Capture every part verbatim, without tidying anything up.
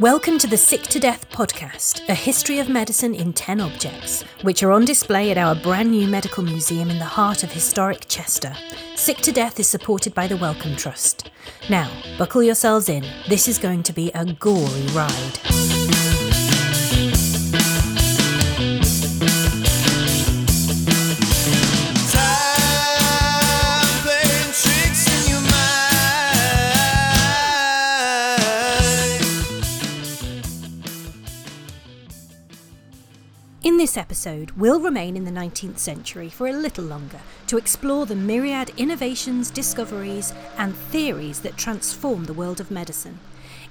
Welcome to the Sick to Death podcast, a history of medicine in ten objects, which are on display at our brand new medical museum in the heart of historic Chester. Sick to Death is supported by the Wellcome Trust. Now, buckle yourselves in. This is going to be a gory ride. In this episode, we'll remain in the nineteenth century for a little longer to explore the myriad innovations, discoveries, and theories that transform the world of medicine.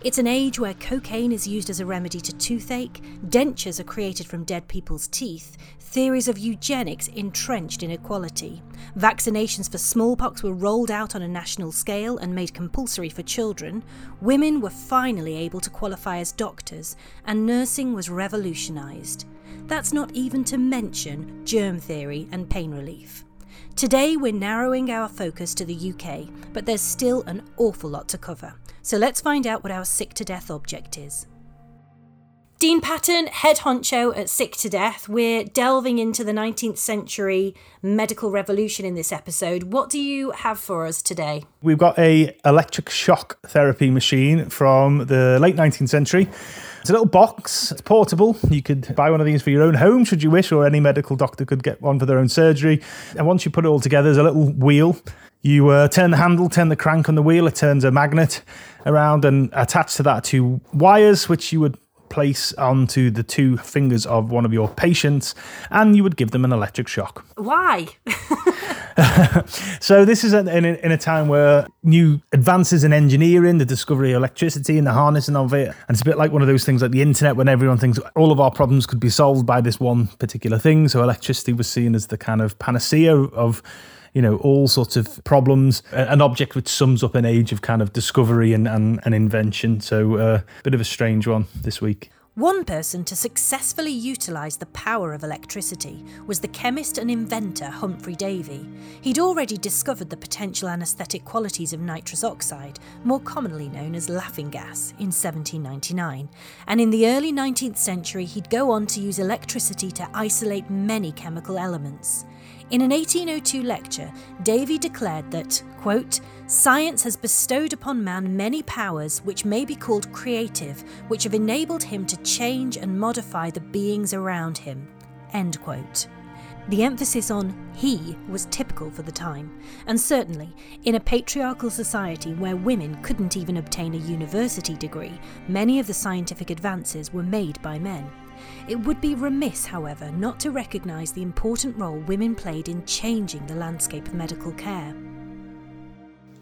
It's an age where cocaine is used as a remedy to toothache, dentures are created from dead people's teeth, theories of eugenics entrenched inequality. Vaccinations for smallpox were rolled out on a national scale and made compulsory for children, women were finally able to qualify as doctors, and nursing was revolutionised. That's not even to mention germ theory and pain relief. Today we're narrowing our focus to the U K, but there's still an awful lot to cover. So let's find out what our Sick to Death object is. Dean Patton, head honcho at Sick to Death. We're delving into the nineteenth century medical revolution in this episode. What do you have for us today? We've got a electric shock therapy machine from the late nineteenth century. It's a little box. It's portable. You could buy one of these for your own home, should you wish, or any medical doctor could get one for their own surgery. And once you put it all together, there's a little wheel. You uh, turn the handle, turn the crank on the wheel. It turns a magnet around, and attached to that two wires, which you would place onto the two fingers of one of your patients, and you would give them an electric shock. Why? So this is in, in, in a time where new advances in engineering, the discovery of electricity and the harnessing of it, and it's a bit like one of those things like the internet when everyone thinks all of our problems could be solved by this one particular thing. So electricity was seen as the kind of panacea of, you know, all sorts of problems, an object which sums up an age of kind of discovery and, and, and invention. So a uh, bit of a strange one this week. One person to successfully utilise the power of electricity was the chemist and inventor Humphry Davy. He'd already discovered the potential anaesthetic qualities of nitrous oxide, more commonly known as laughing gas, in seventeen ninety-nine, and in the early nineteenth century he'd go on to use electricity to isolate many chemical elements. In an eighteen oh two lecture, Davy declared that, quote, "Science has bestowed upon man many powers which may be called creative, which have enabled him to change and modify the beings around him," end quote. The emphasis on he was typical for the time, and certainly, in a patriarchal society where women couldn't even obtain a university degree, many of the scientific advances were made by men. It would be remiss, however, not to recognise the important role women played in changing the landscape of medical care.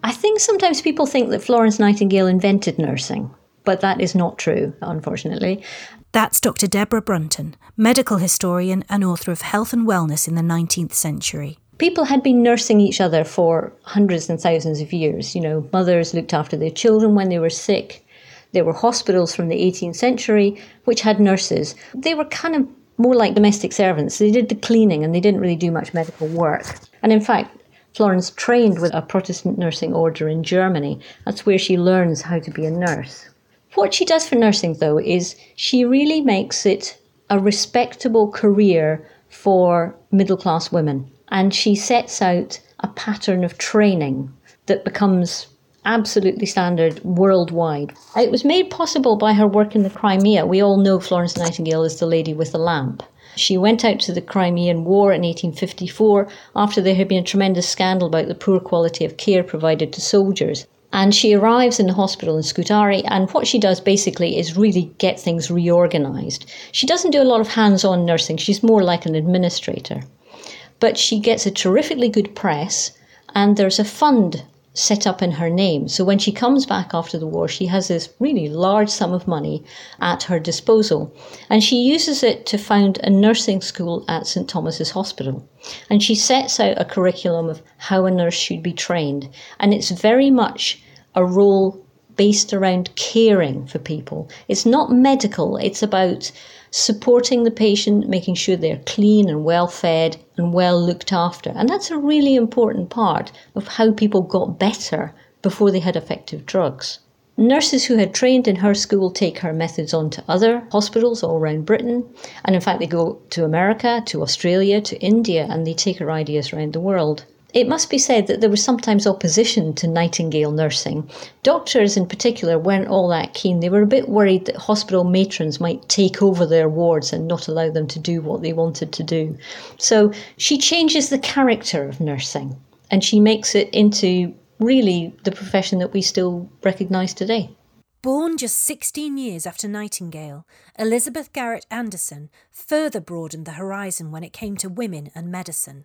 I think sometimes people think that Florence Nightingale invented nursing, but that is not true, unfortunately. That's Doctor Deborah Brunton, medical historian and author of Health and Wellness in the nineteenth Century. People had been nursing each other for hundreds and thousands of years. You know, mothers looked after their children when they were sick. There were hospitals from the eighteenth century which had nurses. They were kind of more like domestic servants. They did the cleaning and they didn't really do much medical work. And in fact, Florence trained with a Protestant nursing order in Germany. That's where she learns how to be a nurse. What she does for nursing, though, is she really makes it a respectable career for middle-class women. And she sets out a pattern of training that becomes absolutely standard worldwide. It was made possible by her work in the Crimea. We all know Florence Nightingale as the lady with the lamp. She went out to the Crimean War in eighteen fifty-four after there had been a tremendous scandal about the poor quality of care provided to soldiers. And she arrives in the hospital in Scutari, and what she does basically is really get things reorganised. She doesn't do a lot of hands-on nursing. She's more like an administrator. But she gets a terrifically good press, and there's a fund set up in her name. So when she comes back after the war, she has this really large sum of money at her disposal. And she uses it to found a nursing school at St Thomas's Hospital. And she sets out a curriculum of how a nurse should be trained. And it's very much a role based around caring for people. It's not medical, it's about supporting the patient, making sure they're clean and well-fed and well looked after. And that's a really important part of how people got better before they had effective drugs. Nurses who had trained in her school take her methods on to other hospitals all around Britain, and in fact they go to America, to Australia, to India, and they take her ideas around the world. It must be said that there was sometimes opposition to Nightingale nursing. Doctors in particular weren't all that keen. They were a bit worried that hospital matrons might take over their wards and not allow them to do what they wanted to do. So she changes the character of nursing, and she makes it into really the profession that we still recognise today. Born just sixteen years after Nightingale, Elizabeth Garrett Anderson further broadened the horizon when it came to women and medicine.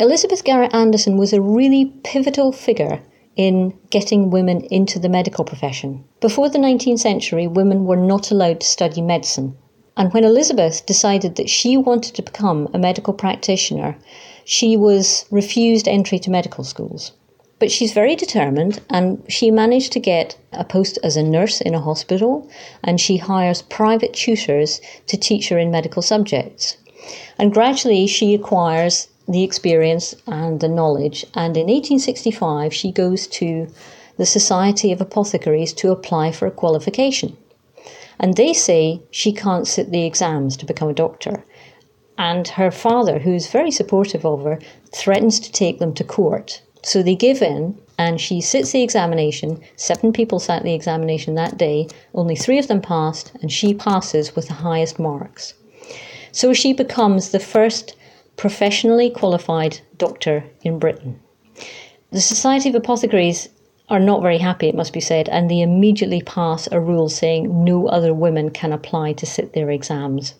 Elizabeth Garrett Anderson was a really pivotal figure in getting women into the medical profession. Before the nineteenth century, women were not allowed to study medicine. And when Elizabeth decided that she wanted to become a medical practitioner, she was refused entry to medical schools. But she's very determined, and she managed to get a post as a nurse in a hospital, and she hires private tutors to teach her in medical subjects. And gradually she acquires the experience and the knowledge, and in eighteen sixty-five she goes to the Society of Apothecaries to apply for a qualification. And they say she can't sit the exams to become a doctor. And her father, who's very supportive of her, threatens to take them to court. So they give in, and she sits the examination. Seven people sat the examination that day. Only three of them passed, and she passes with the highest marks. So she becomes the first professionally qualified doctor in Britain. The Society of Apothecaries are not very happy, it must be said, and they immediately pass a rule saying no other women can apply to sit their exams.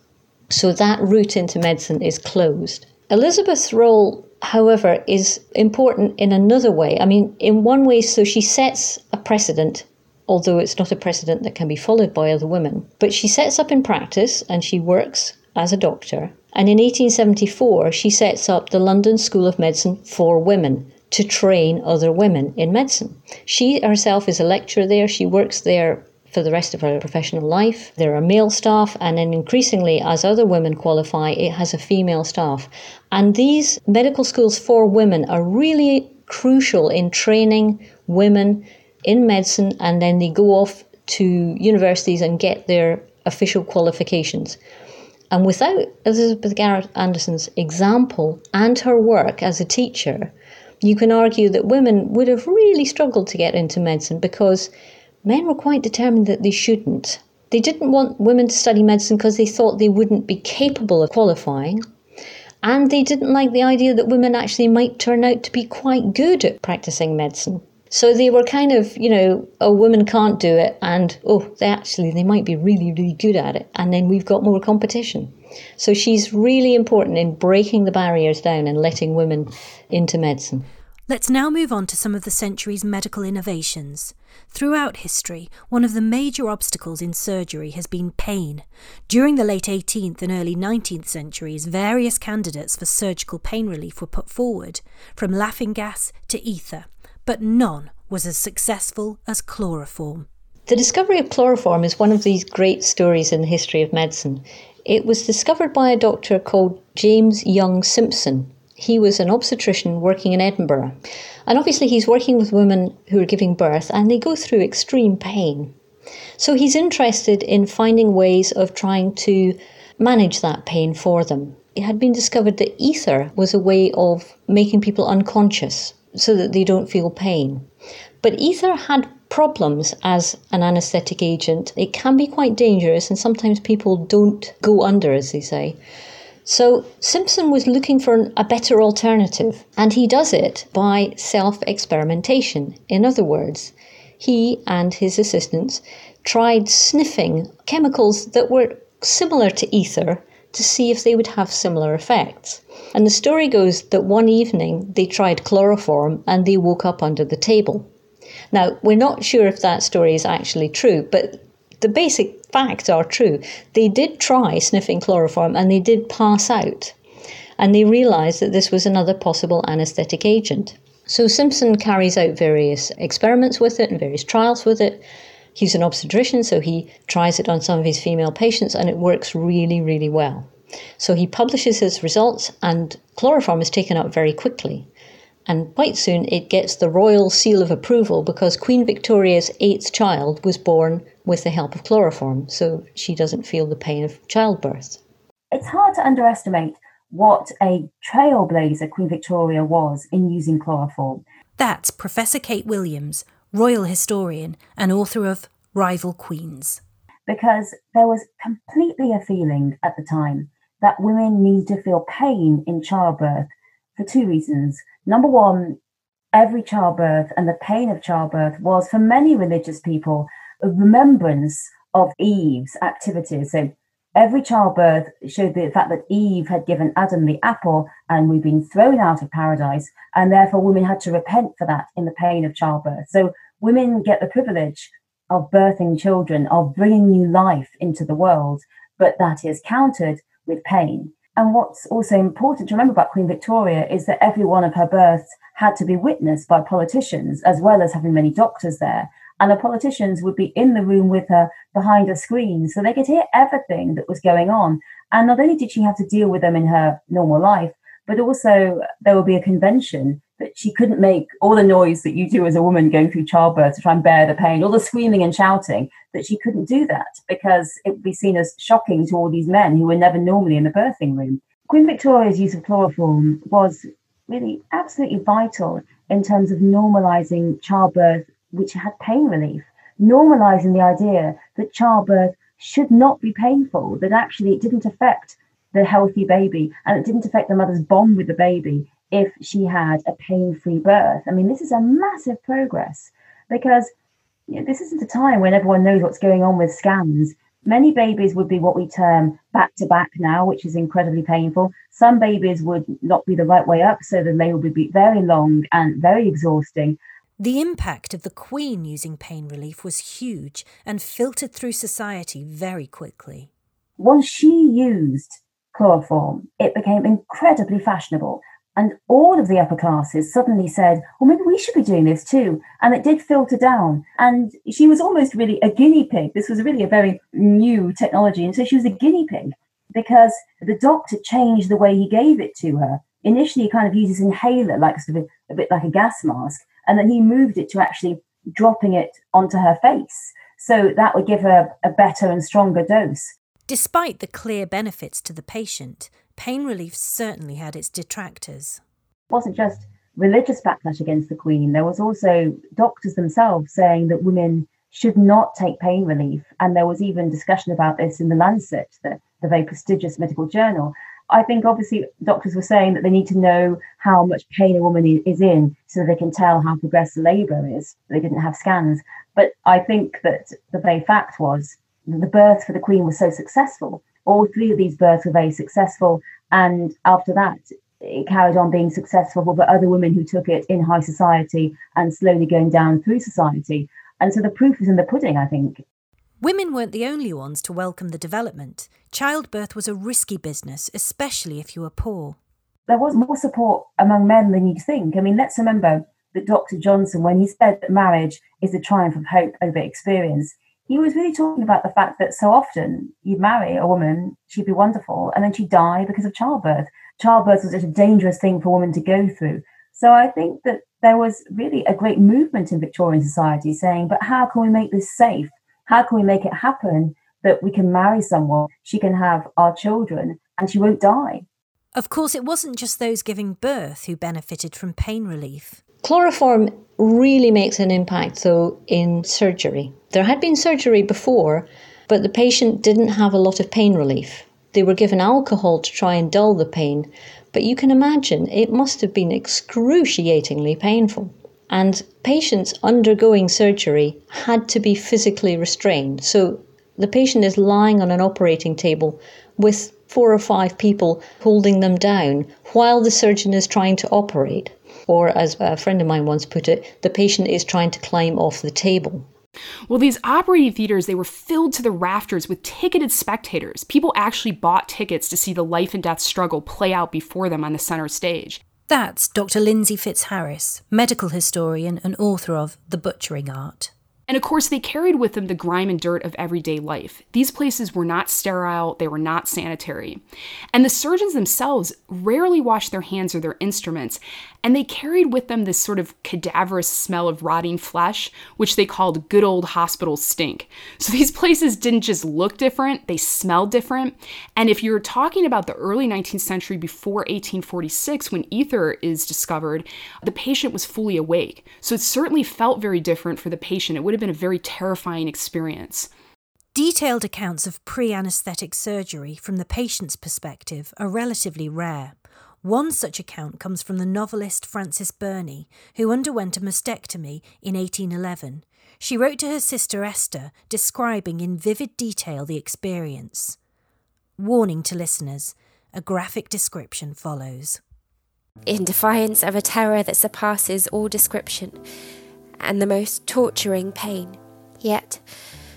So that route into medicine is closed. Elizabeth's role, however, is important in another way. I mean, in one way, so she sets a precedent, although it's not a precedent that can be followed by other women. But she sets up in practice and she works as a doctor. And in eighteen seventy-four, she sets up the London School of Medicine for women to train other women in medicine. She herself is a lecturer there. She works there for the rest of her professional life. There are male staff, and then increasingly, as other women qualify, it has a female staff. And these medical schools for women are really crucial in training women in medicine, and then they go off to universities and get their official qualifications. And without Elizabeth Garrett Anderson's example and her work as a teacher, you can argue that women would have really struggled to get into medicine, because men were quite determined that they shouldn't. They didn't want women to study medicine because they thought they wouldn't be capable of qualifying. And they didn't like the idea that women actually might turn out to be quite good at practicing medicine. So they were kind of, you know, oh, women can't do it, and oh, they actually, they might be really, really good at it. And then we've got more competition. So she's really important in breaking the barriers down and letting women into medicine. Let's now move on to some of the century's medical innovations. Throughout history, one of the major obstacles in surgery has been pain. During the late eighteenth and early nineteenth centuries, various candidates for surgical pain relief were put forward, from laughing gas to ether, but none was as successful as chloroform. The discovery of chloroform is one of these great stories in the history of medicine. It was discovered by a doctor called James Young Simpson. He was an obstetrician working in Edinburgh. And obviously he's working with women who are giving birth, and they go through extreme pain. So he's interested in finding ways of trying to manage that pain for them. It had been discovered that ether was a way of making people unconscious so that they don't feel pain. But ether had problems as an anaesthetic agent. It can be quite dangerous, and sometimes people don't go under, as they say. So Simpson was looking for a better alternative, and he does it by self-experimentation. In other words, he and his assistants tried sniffing chemicals that were similar to ether to see if they would have similar effects. And the story goes that one evening they tried chloroform and they woke up under the table. Now, we're not sure if that story is actually true, but the basic facts are true. They did try sniffing chloroform and they did pass out. And they realised that this was another possible anaesthetic agent. So Simpson carries out various experiments with it and various trials with it. He's an obstetrician, so he tries it on some of his female patients and it works really, really well. So he publishes his results, and chloroform is taken up very quickly. and quite soon it gets the royal seal of approval because Queen Victoria's eighth child was born with the help of chloroform, so she doesn't feel the pain of childbirth. It's hard to underestimate what a trailblazer Queen Victoria was in using chloroform. That's Professor Kate Williams, royal historian and author of Rival Queens. Because there was completely a feeling at the time that women need to feel pain in childbirth for two reasons. Number one, every childbirth and the pain of childbirth was, for many religious people, a remembrance of Eve's activities. So every childbirth showed the fact that Eve had given Adam the apple and we'd been thrown out of paradise, and therefore women had to repent for that in the pain of childbirth. So women get the privilege of birthing children, of bringing new life into the world, but that is countered with pain. And what's also important to remember about Queen Victoria is that every one of her births had to be witnessed by politicians, as well as having many doctors there. And the politicians would be in the room with her behind a screen, so they could hear everything that was going on. And not only did she have to deal with them in her normal life, but also there would be a convention that she couldn't make all the noise that you do as a woman going through childbirth to try and bear the pain, all the screaming and shouting, that she couldn't do that because it would be seen as shocking to all these men who were never normally in the birthing room. Queen Victoria's use of chloroform was really absolutely vital in terms of normalising childbirth, which had pain relief, normalising the idea that childbirth should not be painful, that actually it didn't affect the healthy baby and it didn't affect the mother's bond with the baby if she had a pain-free birth. I mean, this is a massive progress because you know, this isn't a time when everyone knows what's going on with scans. Many babies would be what we term back-to-back now, which is incredibly painful. Some babies would not be the right way up, so then they would be very long and very exhausting. The impact of the Queen using pain relief was huge and filtered through society very quickly. Once she used chloroform, it became incredibly fashionable. And all of the upper classes suddenly said, well, maybe we should be doing this too. And it did filter down. And she was almost really a guinea pig. This was really a very new technology. And so she was a guinea pig because the doctor changed the way he gave it to her. Initially, he kind of used his inhaler, like sort of a, a bit like a gas mask. And then he moved it to actually dropping it onto her face. So that would give her a better and stronger dose. Despite the clear benefits to the patient, pain relief certainly had its detractors. It wasn't just religious backlash against the Queen. There was also doctors themselves saying that women should not take pain relief. And there was even discussion about this in the Lancet, the, the very prestigious medical journal. I think obviously doctors were saying that they need to know how much pain a woman is in so they can tell how progressed labour is. They didn't have scans. But I think that the very fact was that the birth for the Queen was so successful. All three of these births were very successful. And after that, it carried on being successful for other women who took it in high society and slowly going down through society. And so the proof is in the pudding, I think. Women weren't the only ones to welcome the development. Childbirth was a risky business, especially if you were poor. There was more support among men than you'd think. I mean, let's remember that Doctor Johnson, when he said that marriage is the triumph of hope over experience, he was really talking about the fact that so often you'd marry a woman, she'd be wonderful, and then she'd die because of childbirth. Childbirth was such a dangerous thing for women to go through. So I think that there was really a great movement in Victorian society saying, but how can we make this safe? How can we make it happen that we can marry someone, she can have our children, and she won't die? Of course, it wasn't just those giving birth who benefited from pain relief. Chloroform really makes an impact, though, in surgery. There had been surgery before, but the patient didn't have a lot of pain relief. They were given alcohol to try and dull the pain, but you can imagine it must have been excruciatingly painful. And patients undergoing surgery had to be physically restrained. So the patient is lying on an operating table with four or five people holding them down while the surgeon is trying to operate. Or as a friend of mine once put it, the patient is trying to climb off the table. Well, these operating theaters, they were filled to the rafters with ticketed spectators. People actually bought tickets to see the life and death struggle play out before them on the center stage. That's Doctor Lindsay Fitzharris, medical historian and author of The Butchering Art. And of course, they carried with them the grime and dirt of everyday life. These places were not sterile, they were not sanitary. And the surgeons themselves rarely washed their hands or their instruments, and they carried with them this sort of cadaverous smell of rotting flesh, which they called good old hospital stink. So these places didn't just look different, they smelled different. And if you're talking about the early nineteenth century before eighteen forty-six, when ether is discovered, the patient was fully awake. So it certainly felt very different for the patient. It would have been a very terrifying experience. Detailed accounts of pre-anesthetic surgery from the patient's perspective are relatively rare. One such account comes from the novelist Frances Burney, who underwent a mastectomy in eighteen eleven. She wrote to her sister Esther, describing in vivid detail the experience. Warning to listeners, a graphic description follows. In defiance of a terror that surpasses all description, and the most torturing pain. Yet,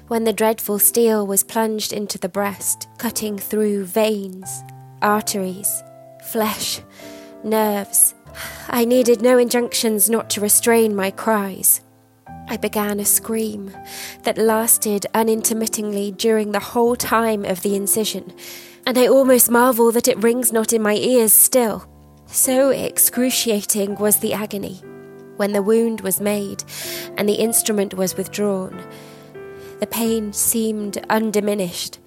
when the dreadful steel was plunged into the breast, cutting through veins, arteries, flesh, nerves, I needed no injunctions not to restrain my cries. I began a scream that lasted unintermittingly during the whole time of the incision, and I almost marvel that it rings not in my ears still. So excruciating was the agony. When the wound was made and the instrument was withdrawn, the pain seemed undiminished,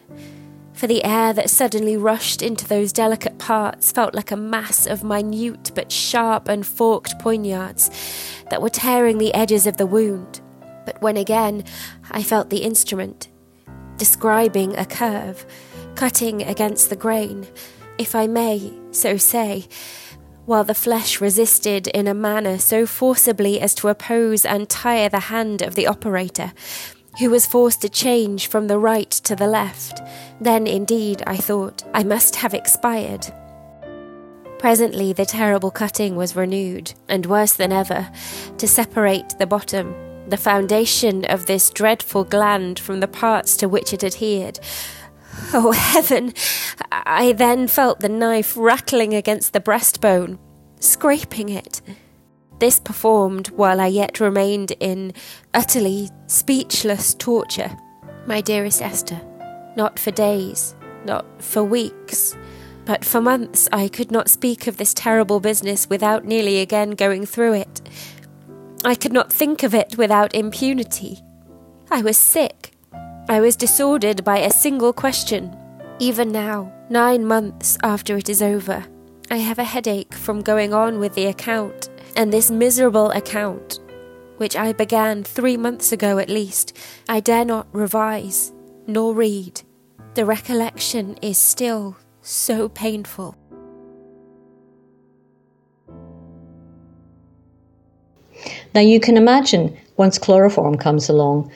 for the air that suddenly rushed into those delicate parts felt like a mass of minute but sharp and forked poignards that were tearing the edges of the wound. But when again I felt the instrument, describing a curve, cutting against the grain, if I may so say, while the flesh resisted in a manner so forcibly as to oppose and tire the hand of the operator, who was forced to change from the right to the left, then indeed, I thought, I must have expired. Presently the terrible cutting was renewed, and worse than ever, to separate the bottom, the foundation of this dreadful gland from the parts to which it adhered. Oh, heaven! I then felt the knife rattling against the breastbone, scraping it. This performed while I yet remained in utterly speechless torture. My dearest Esther, not for days, not for weeks, but for months I could not speak of this terrible business without nearly again going through it. I could not think of it without impunity. I was sick. I was disordered by a single question. Even now, nine months after it is over, I have a headache from going on with the account, and this miserable account, which I began three months ago at least, I dare not revise nor read. The recollection is still so painful. Now you can imagine, once chloroform comes along,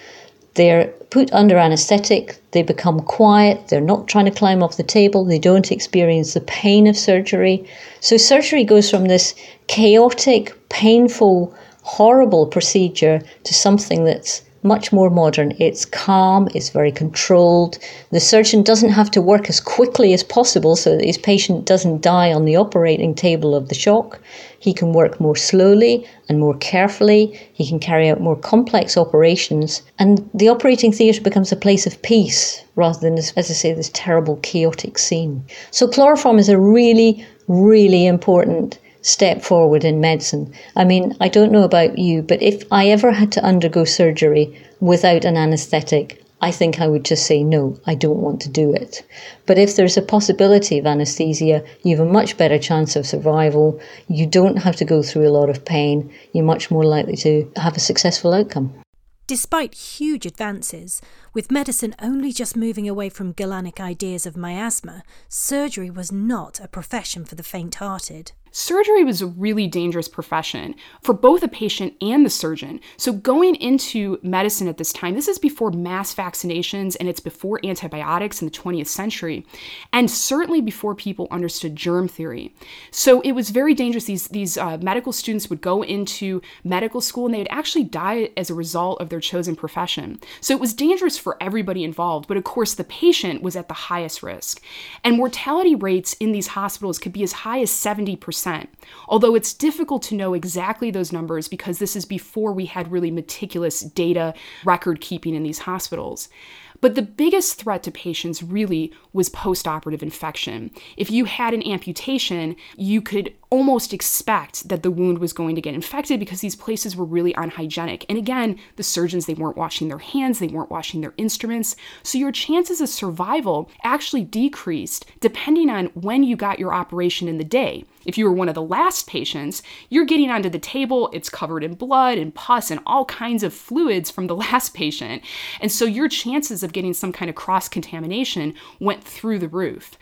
they're put under anaesthetic, they become quiet, they're not trying to climb off the table, they don't experience the pain of surgery. So surgery goes from this chaotic, painful, horrible procedure to something that's much more modern. It's calm, it's very controlled. The surgeon doesn't have to work as quickly as possible so that his patient doesn't die on the operating table of the shock. He can work more slowly and more carefully. He can carry out more complex operations. And the operating theatre becomes a place of peace rather than, as I say, this terrible, chaotic scene. So chloroform is a really, really important step forward in medicine. I mean, I don't know about you, but if I ever had to undergo surgery without an anaesthetic, I think I would just say, no, I don't want to do it. But if there's a possibility of anaesthesia, you have a much better chance of survival. You don't have to go through a lot of pain. You're much more likely to have a successful outcome. Despite huge advances, with medicine only just moving away from Galenic ideas of miasma, surgery was not a profession for the faint-hearted. Surgery was a really dangerous profession for both the patient and the surgeon. So going into medicine at this time, this is before mass vaccinations and it's before antibiotics in the twentieth century, and certainly before people understood germ theory. So it was very dangerous. These, these uh, medical students would go into medical school and they would actually die as a result of their chosen profession. So it was dangerous for everybody involved, but of course the patient was at the highest risk. And mortality rates in these hospitals could be as high as seventy percent, although it's difficult to know exactly those numbers because this is before we had really meticulous data record keeping in these hospitals. But the biggest threat to patients really was post-operative infection. If you had an amputation, you could almost expect that the wound was going to get infected because these places were really unhygienic. And again, the surgeons, they weren't washing their hands, they weren't washing their instruments. So your chances of survival actually decreased depending on when you got your operation in the day. If you were one of the last patients, you're getting onto the table, it's covered in blood and pus and all kinds of fluids from the last patient. And so your chances of getting some kind of cross-contamination went through the roof.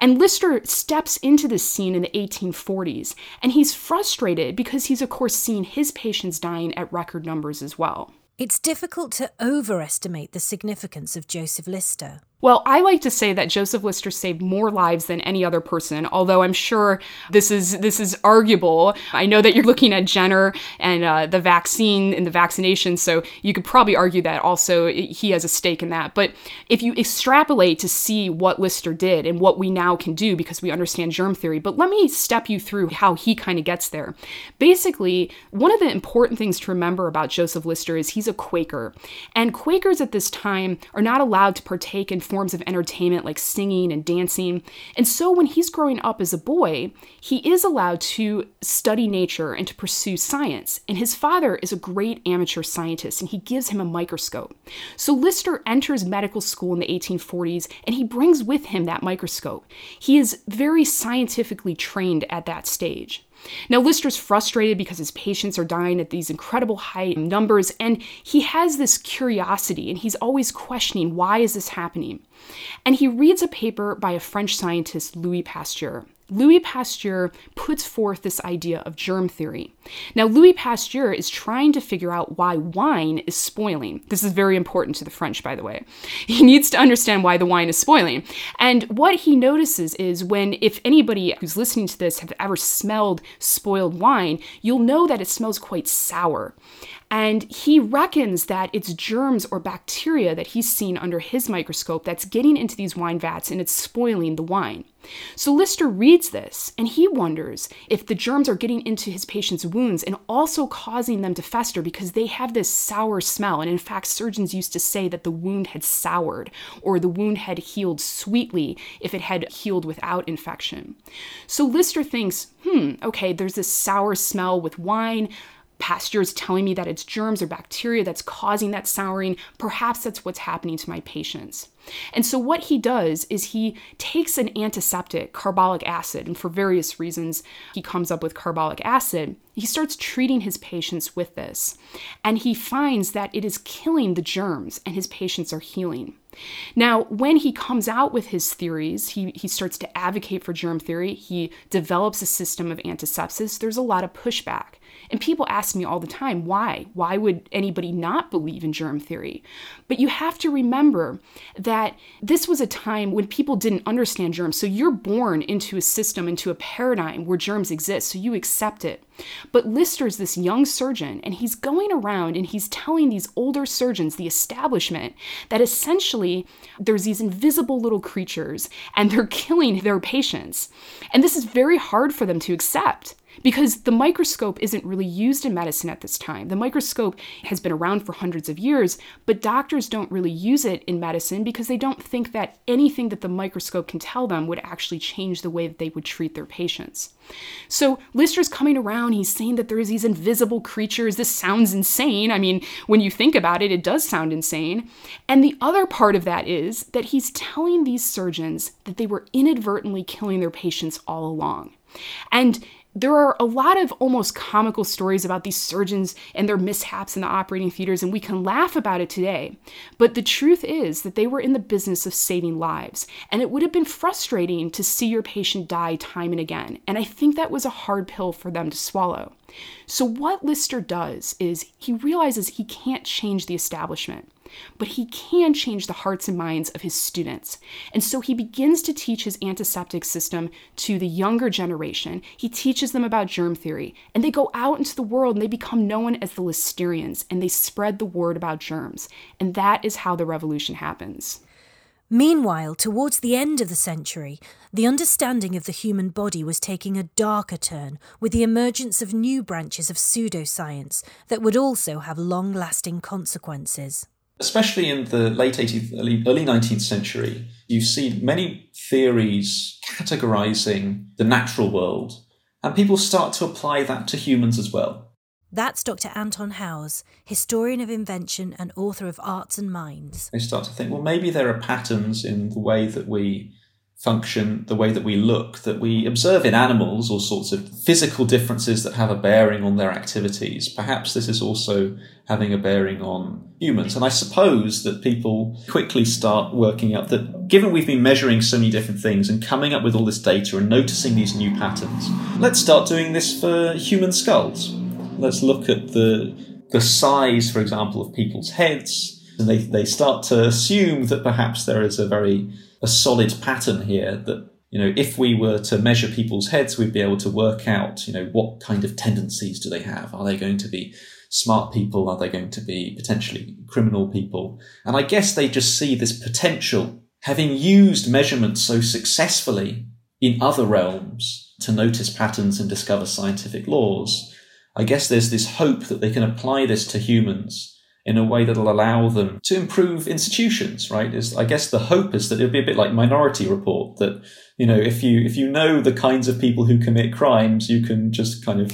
And Lister steps into this scene in the eighteen forties, and he's frustrated because he's, of course, seeing his patients dying at record numbers as well. It's difficult to overestimate the significance of Joseph Lister. Well, I like to say that Joseph Lister saved more lives than any other person, although I'm sure this is this is arguable. I know that you're looking at Jenner and uh, the vaccine and the vaccination, so you could probably argue that also he has a stake in that. But if you extrapolate to see what Lister did and what we now can do because we understand germ theory, but let me step you through how he kind of gets there. Basically, one of the important things to remember about Joseph Lister is he's a Quaker, and Quakers at this time are not allowed to partake in forms of entertainment like singing and dancing. And so when he's growing up as a boy, he is allowed to study nature and to pursue science. And his father is a great amateur scientist, and he gives him a microscope. So Lister enters medical school in the eighteen forties, and he brings with him that microscope. He is very scientifically trained at that stage. Now, Lister's frustrated because his patients are dying at these incredible high numbers, and he has this curiosity, and he's always questioning, why is this happening? And he reads a paper by a French scientist, Louis Pasteur. Louis Pasteur puts forth this idea of germ theory. Now, Louis Pasteur is trying to figure out why wine is spoiling. This is very important to the French, by the way. He needs to understand why the wine is spoiling. And what he notices is when, if anybody who's listening to this have ever smelled spoiled wine, you'll know that it smells quite sour. And he reckons that it's germs or bacteria that he's seen under his microscope that's getting into these wine vats and it's spoiling the wine. So Lister reads this, and he wonders if the germs are getting into his patient's wounds and also causing them to fester because they have this sour smell. And in fact, surgeons used to say that the wound had soured, or the wound had healed sweetly if it had healed without infection. So Lister thinks, hmm, okay, there's this sour smell with wine. Pasteur is telling me that it's germs or bacteria that's causing that souring. Perhaps that's what's happening to my patients. And so what he does is he takes an antiseptic, carbolic acid, and for various reasons, he comes up with carbolic acid. He starts treating his patients with this, and he finds that it is killing the germs, and his patients are healing. Now, when he comes out with his theories, he, he starts to advocate for germ theory. He develops a system of antisepsis. There's a lot of pushback. And people ask me all the time, why? Why would anybody not believe in germ theory? But you have to remember that this was a time when people didn't understand germs. So you're born into a system, into a paradigm where germs exist. So you accept it. But Lister's this young surgeon, and he's going around and he's telling these older surgeons, the establishment, that essentially there's these invisible little creatures and they're killing their patients. And this is very hard for them to accept, because the microscope isn't really used in medicine at this time. The microscope has been around for hundreds of years, but doctors don't really use it in medicine because they don't think that anything that the microscope can tell them would actually change the way that they would treat their patients. So Lister's coming around, he's saying that there is these invisible creatures. This sounds insane. I mean, when you think about it, it does sound insane. And the other part of that is that he's telling these surgeons that they were inadvertently killing their patients all along. And there are a lot of almost comical stories about these surgeons and their mishaps in the operating theaters, and we can laugh about it today. But the truth is that they were in the business of saving lives, and it would have been frustrating to see your patient die time and again. And I think that was a hard pill for them to swallow. So what Lister does is he realizes he can't change the establishment. but he can change the hearts and minds of his students. And so he begins to teach his antiseptic system to the younger generation. He teaches them about germ theory, and they go out into the world and they become known as the Listerians, and they spread the word about germs. And that is how the revolution happens. Meanwhile, towards the end of the century, the understanding of the human body was taking a darker turn with the emergence of new branches of pseudoscience that would also have long-lasting consequences. Especially in the late eighteenth, early nineteenth century, you see many theories categorising the natural world, and people start to apply that to humans as well. That's Doctor Anton Howes, historian of invention and author of Arts and Minds. They start to think, well, maybe there are patterns in the way that we function, the way that we look, that we observe in animals, all sorts of physical differences that have a bearing on their activities. Perhaps this is also having a bearing on humans. And I suppose that people quickly start working out that, given we've been measuring so many different things and coming up with all this data and noticing these new patterns, let's start doing this for human skulls. Let's look at the the size, for example, of people's heads. And they, they start to assume that perhaps there is a very a solid pattern here that, you know, if we were to measure people's heads, we'd be able to work out, you know, what kind of tendencies do they have? Are they going to be smart people? Are they going to be potentially criminal people? And I guess they just see this potential, having used measurements so successfully in other realms to notice patterns and discover scientific laws. I guess there's this hope that they can apply this to humans in a way that'll allow them to improve institutions, right? Is I guess the hope is that it'll be a bit like Minority Report, that, you know, if you if you know the kinds of people who commit crimes, you can just kind of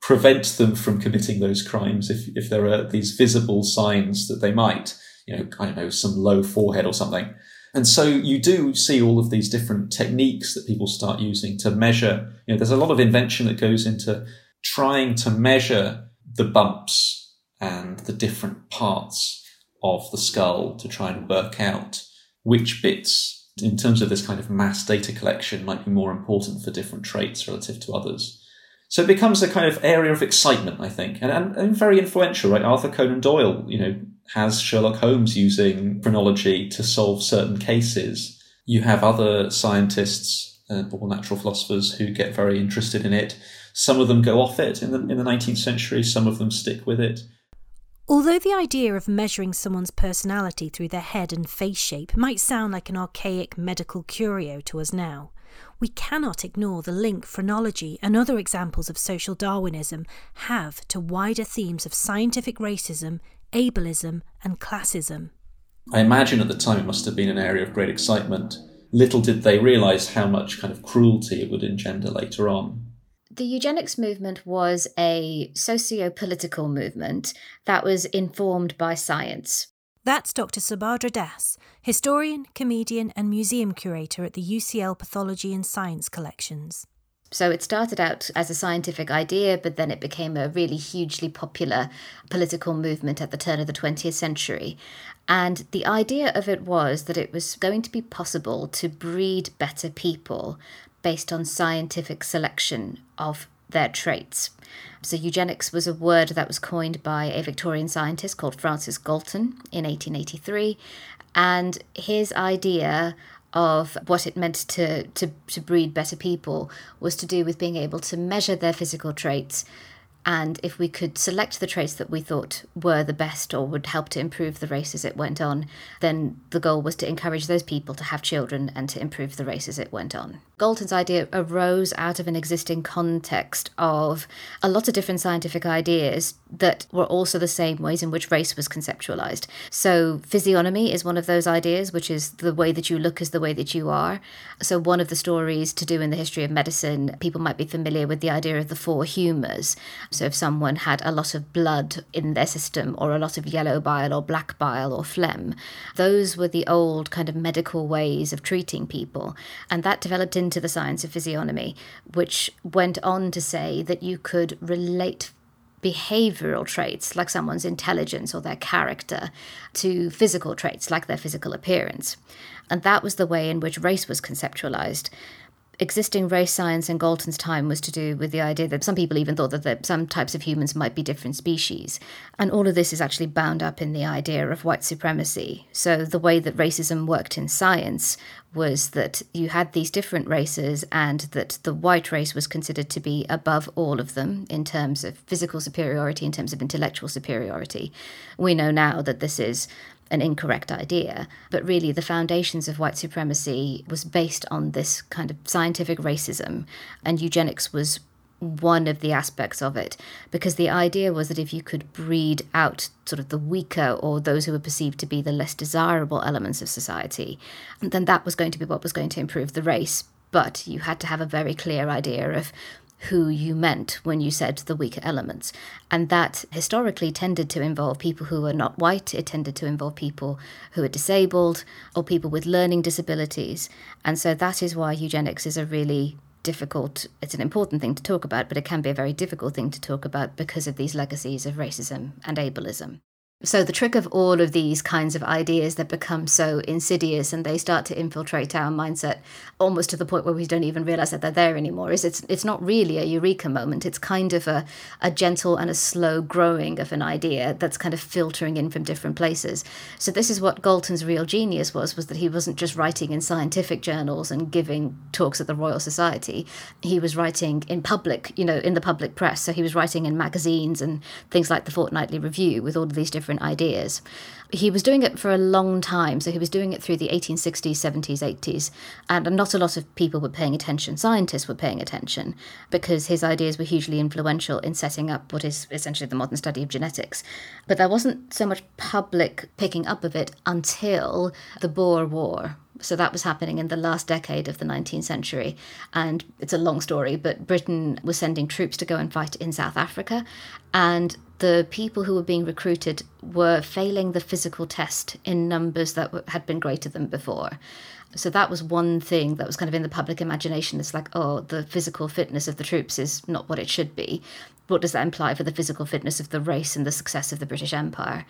prevent them from committing those crimes if, if there are these visible signs that they might, you know, I don't know, some low forehead or something. And so you do see all of these different techniques that people start using to measure. You know, there's a lot of invention that goes into trying to measure the bumps and the different parts of the skull to try and work out which bits, in terms of this kind of mass data collection, might be more important for different traits relative to others. So it becomes a kind of area of excitement, I think, and, and, and very influential, right? Arthur Conan Doyle, you know, has Sherlock Holmes using phrenology to solve certain cases. You have other scientists uh, or natural philosophers who get very interested in it. Some of them go off it in the, in the nineteenth century, some of them stick with it. Although the idea of measuring someone's personality through their head and face shape might sound like an archaic medical curio to us now, we cannot ignore the link phrenology and other examples of social Darwinism have to wider themes of scientific racism, ableism and classism. I imagine at the time it must have been an area of great excitement. Little did they realise how much kind of cruelty it would engender later on. The eugenics movement was a socio-political movement that was informed by science. That's Doctor Subhadra Das, historian, comedian and museum curator at the U C L Pathology and Science Collections. So it started out as a scientific idea, but then it became a really hugely popular political movement at the turn of the twentieth century. And the idea of it was that it was going to be possible to breed better people based on scientific selection of their traits. So eugenics was a word that was coined by a Victorian scientist called Francis Galton in eighteen eighty-three, and his idea of what it meant to, to, to breed better people was to do with being able to measure their physical traits, and if we could select the traits that we thought were the best or would help to improve the race as it went on, then the goal was to encourage those people to have children and to improve the race as it went on. Galton's idea arose out of an existing context of a lot of different scientific ideas that were also the same ways in which race was conceptualized. So physiognomy is one of those ideas, which is the way that you look is the way that you are. So one of the stories to do in the history of medicine, people might be familiar with the idea of the four humours. So if someone had a lot of blood in their system or a lot of yellow bile or black bile or phlegm, those were the old kind of medical ways of treating people. And that developed into the science of physiognomy, which went on to say that you could relate behavioural traits like someone's intelligence or their character to physical traits like their physical appearance. And that was the way in which race was conceptualised. existing race science in Galton's time was to do with the idea that some people even thought that, that some types of humans might be different species. And all of this is actually bound up in the idea of white supremacy. So the way that racism worked in science was that you had these different races and that the white race was considered to be above all of them in terms of physical superiority, in terms of intellectual superiority. We know now that this is an incorrect idea, but really the foundations of white supremacy was based on this kind of scientific racism, and eugenics was one of the aspects of it, because the idea was that if you could breed out sort of the weaker or those who were perceived to be the less desirable elements of society, then that was going to be what was going to improve the race. But you had to have a very clear idea of who you meant when you said the weaker elements. And that historically tended to involve people who were not white. It tended to involve people who are disabled or people with learning disabilities. And so that is why eugenics is a really difficult, it's an important thing to talk about, but it can be a very difficult thing to talk about because of these legacies of racism and ableism. So the trick of all of these kinds of ideas that become so insidious and they start to infiltrate our mindset almost to the point where we don't even realise that they're there anymore is it's it's not really a eureka moment. It's kind of a, a gentle and a slow growing of an idea that's kind of filtering in from different places. So this is what Galton's real genius was, was that he wasn't just writing in scientific journals and giving talks at the Royal Society. He was writing in public, you know, in the public press. So he was writing in magazines and things like the Fortnightly Review with all of these different ideas. He was doing it for a long time, so he was doing it through the eighteen sixties, seventies, eighties, and not a lot of people were paying attention. Scientists were paying attention because his ideas were hugely influential in setting up what is essentially the modern study of genetics. But there wasn't so much public picking up of it until the Boer War. So that was happening in the last decade of the nineteenth century. And it's a long story, but Britain was sending troops to go and fight in South Africa. And the people who were being recruited were failing the physical test in numbers that had been greater than before. So that was one thing that was kind of in the public imagination. It's like, oh, the physical fitness of the troops is not what it should be. What does that imply for the physical fitness of the race and the success of the British Empire?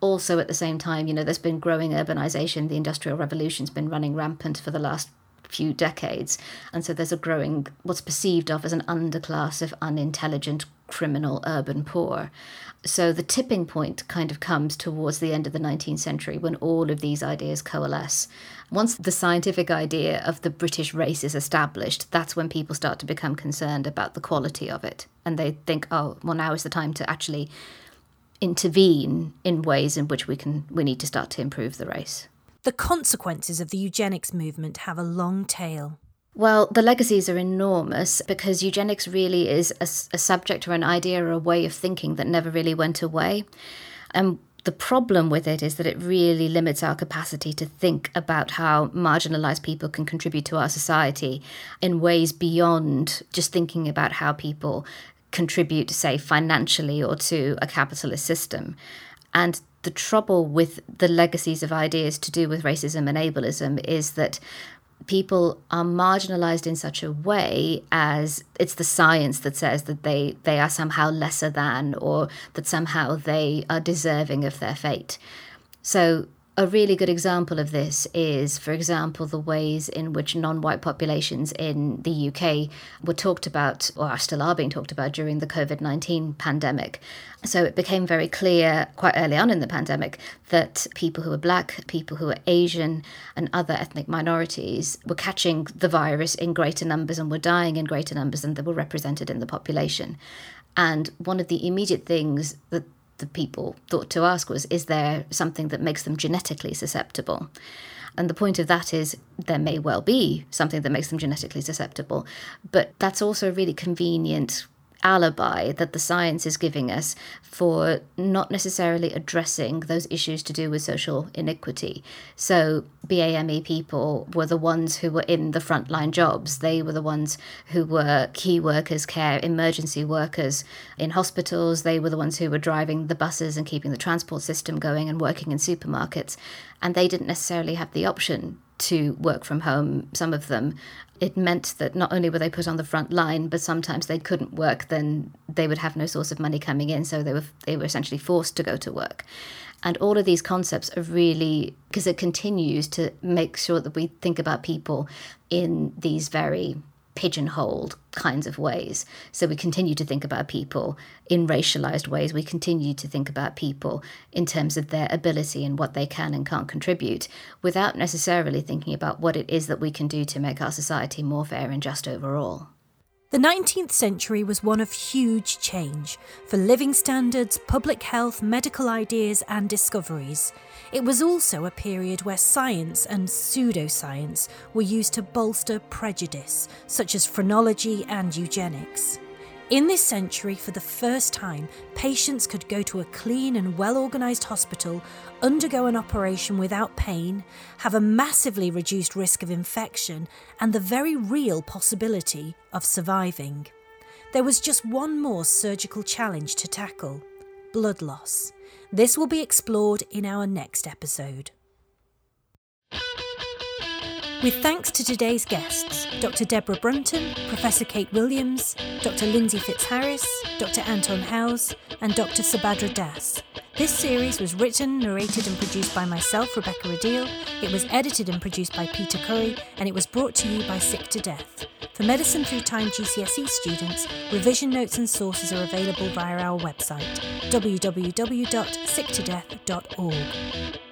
Also, at the same time, you know, there's been growing urbanisation. The Industrial Revolution's been running rampant for the last few decades. And so there's a growing, what's perceived of as an underclass of unintelligent, criminal, urban poor. So the tipping point kind of comes towards the end of the nineteenth century when all of these ideas coalesce. Once the scientific idea of the British race is established, that's when people start to become concerned about the quality of it. And they think, oh, well, now is the time to actually intervene in ways in which we can we need to start to improve the race. The consequences of the eugenics movement have a long tail. Well, the legacies are enormous because eugenics really is a, a subject or an idea or a way of thinking that never really went away. And the problem with it is that it really limits our capacity to think about how marginalised people can contribute to our society in ways beyond just thinking about how people contribute, say, financially or to a capitalist system. And the trouble with the legacies of ideas to do with racism and ableism is that people are marginalised in such a way as it's the science that says that they, they are somehow lesser than or that somehow they are deserving of their fate. So a really good example of this is, for example, the ways in which non-white populations in the U K were talked about or still are being talked about during the covid nineteen pandemic. So it became very clear quite early on in the pandemic that people who were black, people who were Asian and other ethnic minorities were catching the virus in greater numbers and were dying in greater numbers than they were represented in the population. And one of the immediate things that the people thought to ask was, is there something that makes them genetically susceptible? And the point of that is there may well be something that makes them genetically susceptible, but that's also a really convenient alibi that the science is giving us for not necessarily addressing those issues to do with social inequity. So B A M E people were the ones who were in the frontline jobs. They were the ones who were key workers, care, emergency workers in hospitals. They were the ones who were driving the buses and keeping the transport system going and working in supermarkets. And they didn't necessarily have the option to work from home, some of them, it meant that not only were they put on the front line, but sometimes they couldn't work, then they would have no source of money coming in, so they were they were essentially forced to go to work. And all of these concepts are really, because it continues to make sure that we think about people in these very pigeonholed kinds of ways. So we continue to think about people in racialized ways. We continue to think about people in terms of their ability and what they can and can't contribute, without necessarily thinking about what it is that we can do to make our society more fair and just overall. The nineteenth century was one of huge change for living standards, public health, medical ideas and discoveries. It was also a period where science and pseudoscience were used to bolster prejudice, such as phrenology and eugenics. In this century, for the first time, patients could go to a clean and well-organised hospital, undergo an operation without pain, have a massively reduced risk of infection, and the very real possibility of surviving. There was just one more surgical challenge to tackle: blood loss. This will be explored in our next episode. With thanks to today's guests, Doctor Deborah Brunton, Professor Kate Williams, Doctor Lindsay Fitzharris, Doctor Anton Howes, and Doctor Subhadra Das. This series was written, narrated and produced by myself, Rebecca Radiel. It was edited and produced by Peter Curry, and it was brought to you by Sick to Death. For Medicine Through Time G C S E students, revision notes and sources are available via our website, w w w dot sick to death dot org.